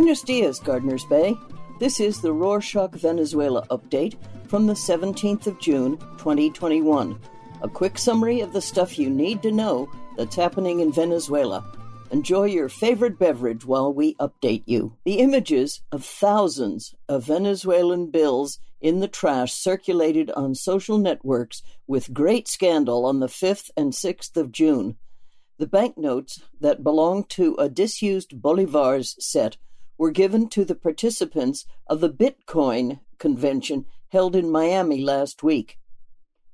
Buenos dias, Gardeners Bay. This is the Rorschach Venezuela update from the 17th of June, 2021. A quick summary of the stuff you need to know that's happening in Venezuela. Enjoy your favorite beverage while we update you. The images of thousands of Venezuelan bills in the trash circulated on social networks with great scandal on the 5th and 6th of June. The banknotes that belonged to a disused Bolivars set were given to the participants of the Bitcoin convention held in Miami last week.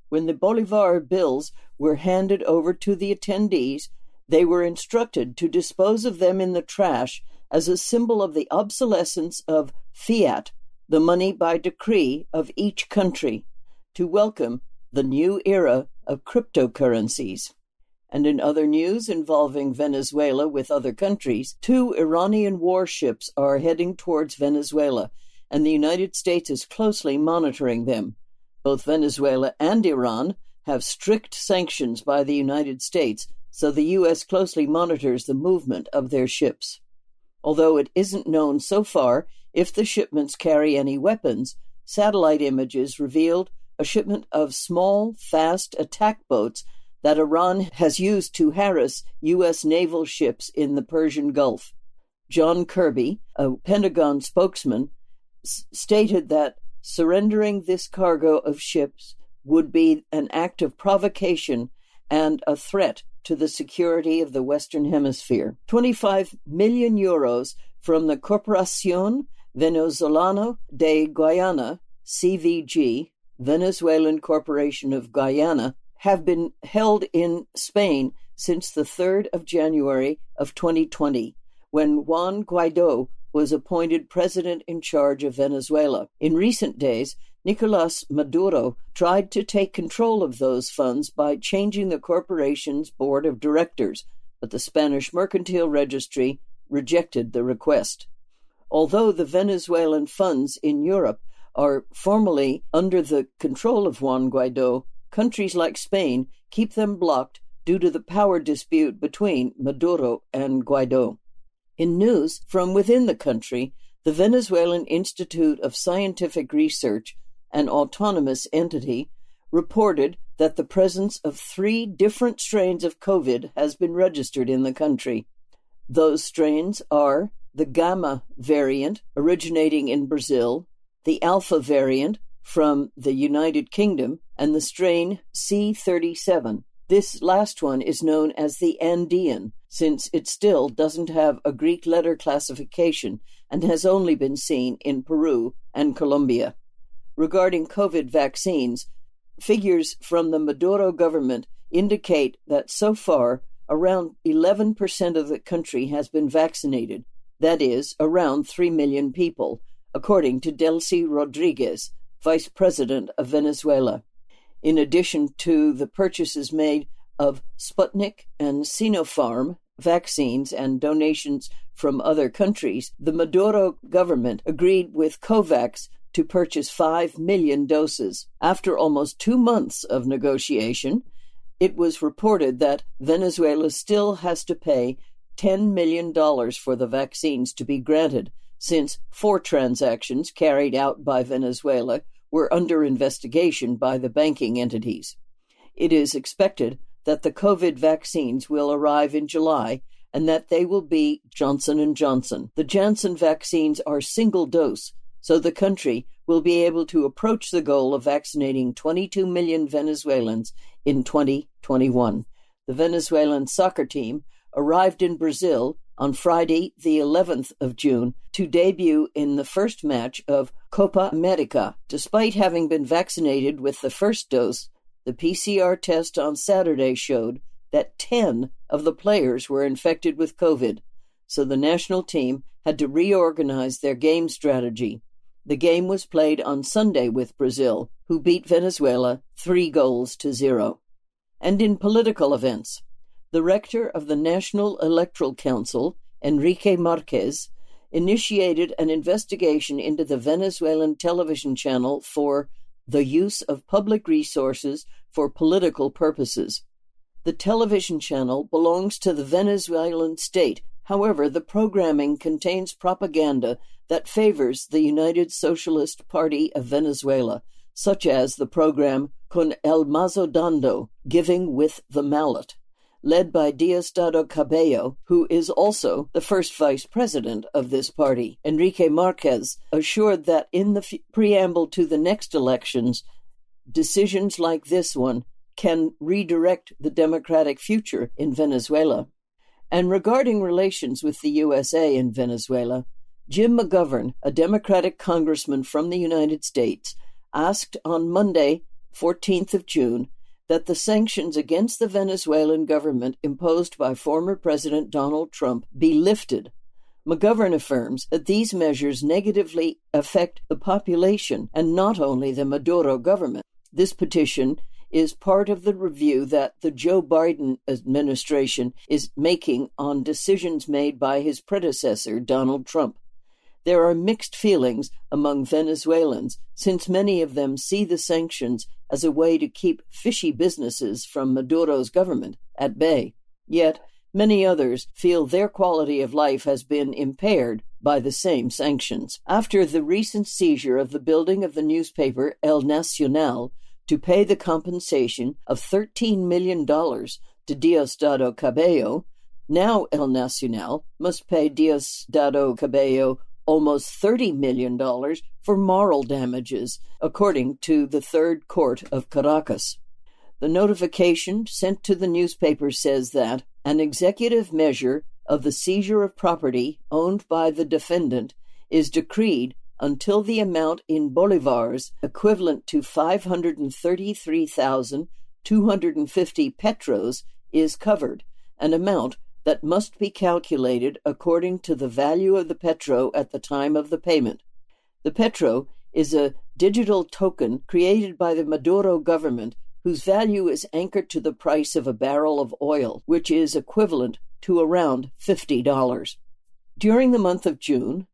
When the Bolivar bills were handed over to the attendees, they were instructed to dispose of them in the trash as a symbol of the obsolescence of fiat, the money by decree of each country, to welcome the new era of cryptocurrencies. And in other news involving Venezuela with other countries, two Iranian warships are heading towards Venezuela, and the United States is closely monitoring them. Both Venezuela and Iran have strict sanctions by the United States, so the U.S. closely monitors the movement of their ships. Although it isn't known so far if the shipments carry any weapons, satellite images revealed a shipment of small, fast attack boats that Iran has used to harass U.S. naval ships in the Persian Gulf. John Kirby, a Pentagon spokesman, stated that surrendering this cargo of ships would be an act of provocation and a threat to the security of the Western Hemisphere. 25 million euros from the Corporación Venezolana de Guayana, CVG, Venezuelan Corporation of Guyana, have been held in Spain since the 3rd of January of 2020, when Juan Guaidó was appointed president in charge of Venezuela. In recent days, Nicolás Maduro tried to take control of those funds by changing the corporation's board of directors, but the Spanish Mercantile Registry rejected the request. Although the Venezuelan funds in Europe are formally under the control of Juan Guaidó, countries like Spain keep them blocked due to the power dispute between Maduro and Guaidó. In news from within the country, the Venezuelan Institute of Scientific Research, an autonomous entity, reported that the presence of 3 different strains of COVID has been registered in the country. Those strains are the Gamma variant, originating in Brazil, the Alpha variant, from the United Kingdom, and the strain C37. This last one is known as the Andean, since it still doesn't have a Greek letter classification and has only been seen in Peru and Colombia. Regarding COVID vaccines, figures from the Maduro government indicate that so far around 11% of the country has been vaccinated, that is, around 3 million people, according to Delcy Rodríguez, Vice President of Venezuela. In addition to the purchases made of Sputnik and Sinopharm vaccines and donations from other countries, the Maduro government agreed with COVAX to purchase 5 million doses. After almost 2 months of negotiation, it was reported that Venezuela still has to pay $10 million for the vaccines to be granted, since 4 transactions carried out by Venezuela were under investigation by the banking entities. It is expected that the COVID vaccines will arrive in July and that they will be Johnson & Johnson. The Janssen vaccines are single dose, so the country will be able to approach the goal of vaccinating 22 million Venezuelans in 2021. The Venezuelan soccer team arrived in Brazil on Friday, the 11th of June, to debut in the first match of Copa America. Despite having been vaccinated with the first dose, the PCR test on Saturday showed that 10 of the players were infected with COVID, so the national team had to reorganize their game strategy. The game was played on Sunday with Brazil, who beat Venezuela 3-0. And in political events, the rector of the National Electoral Council, Enrique Márquez, initiated an investigation into the Venezuelan television channel for the use of public resources for political purposes. The television channel belongs to the Venezuelan state However, the programming contains propaganda that favors the United Socialist Party of Venezuela, such as the program Con el Mazo Dando, Giving with the Mallet, led by Diosdado Cabello, who is also the first vice president of this party. Enrique Márquez assured that in the preamble to the next elections, decisions like this one can redirect the democratic future in Venezuela. And regarding relations with the USA and Venezuela, Jim McGovern, a Democratic congressman from the United States, asked on Monday, 14th of June, that the sanctions against the Venezuelan government imposed by former President Donald Trump be lifted. McGovern affirms that these measures negatively affect the population and not only the Maduro government. This petition is part of the review that the Joe Biden administration is making on decisions made by his predecessor, Donald Trump. There are mixed feelings among Venezuelans, since many of them see the sanctions as a way to keep fishy businesses from Maduro's government at bay. Yet, many others feel their quality of life has been impaired by the same sanctions. After the recent seizure of the building of the newspaper El Nacional to pay the compensation of $13 million to Diosdado Cabello, now El Nacional must pay Diosdado Cabello almost $30 million for moral damages, according to the Third Court of Caracas. The notification sent to the newspaper says that an executive measure of the seizure of property owned by the defendant is decreed until the amount in bolivars, equivalent to 533,250 petros, is covered, an amount that must be calculated according to the value of the petro at the time of the payment. The petro is a digital token created by the Maduro government whose value is anchored to the price of a barrel of oil, which is equivalent to around $50. During the month of June,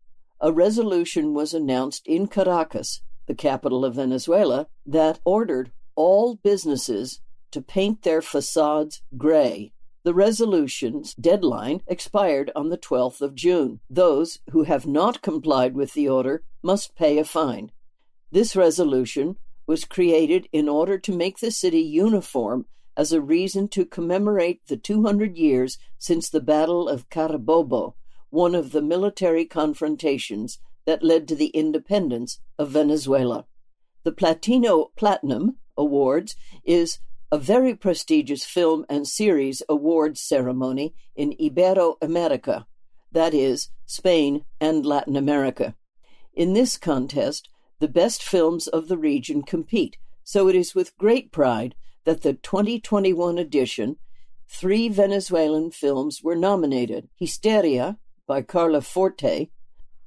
a resolution was announced in Caracas, the capital of Venezuela, that ordered all businesses to paint their facades gray. The resolution's deadline expired on the 12th of June. Those who have not complied with the order must pay a fine. This resolution was created in order to make the city uniform as a reason to commemorate the 200 years since the Battle of Carabobo, one of the military confrontations that led to the independence of Venezuela. The Platinum Awards is a very prestigious film and series awards ceremony in Ibero-America, that is, Spain and Latin America. In this contest, the best films of the region compete, so it is with great pride that the 2021 edition, 3 Venezuelan films were nominated: Histeria by Carla Forte,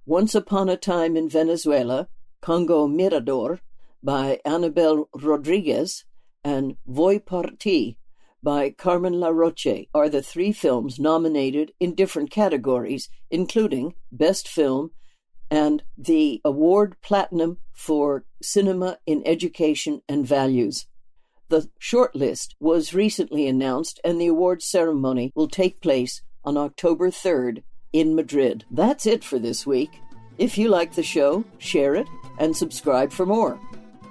Once Upon a Time in Venezuela, Congo Mirador by Anabel Rodriguez, and Voy Parti by Carmen Laroche are the 3 films nominated in different categories, including Best Film and the Award Platinum for Cinema in Education and Values. The shortlist was recently announced, and the award ceremony will take place on October 3rd in Madrid. That's it for this week. If you like the show, share it and subscribe for more.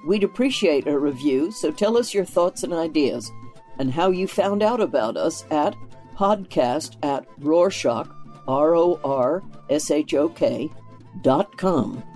We'd appreciate a review, so tell us your thoughts and ideas and how you found out about us at podcast@Rorschach.com.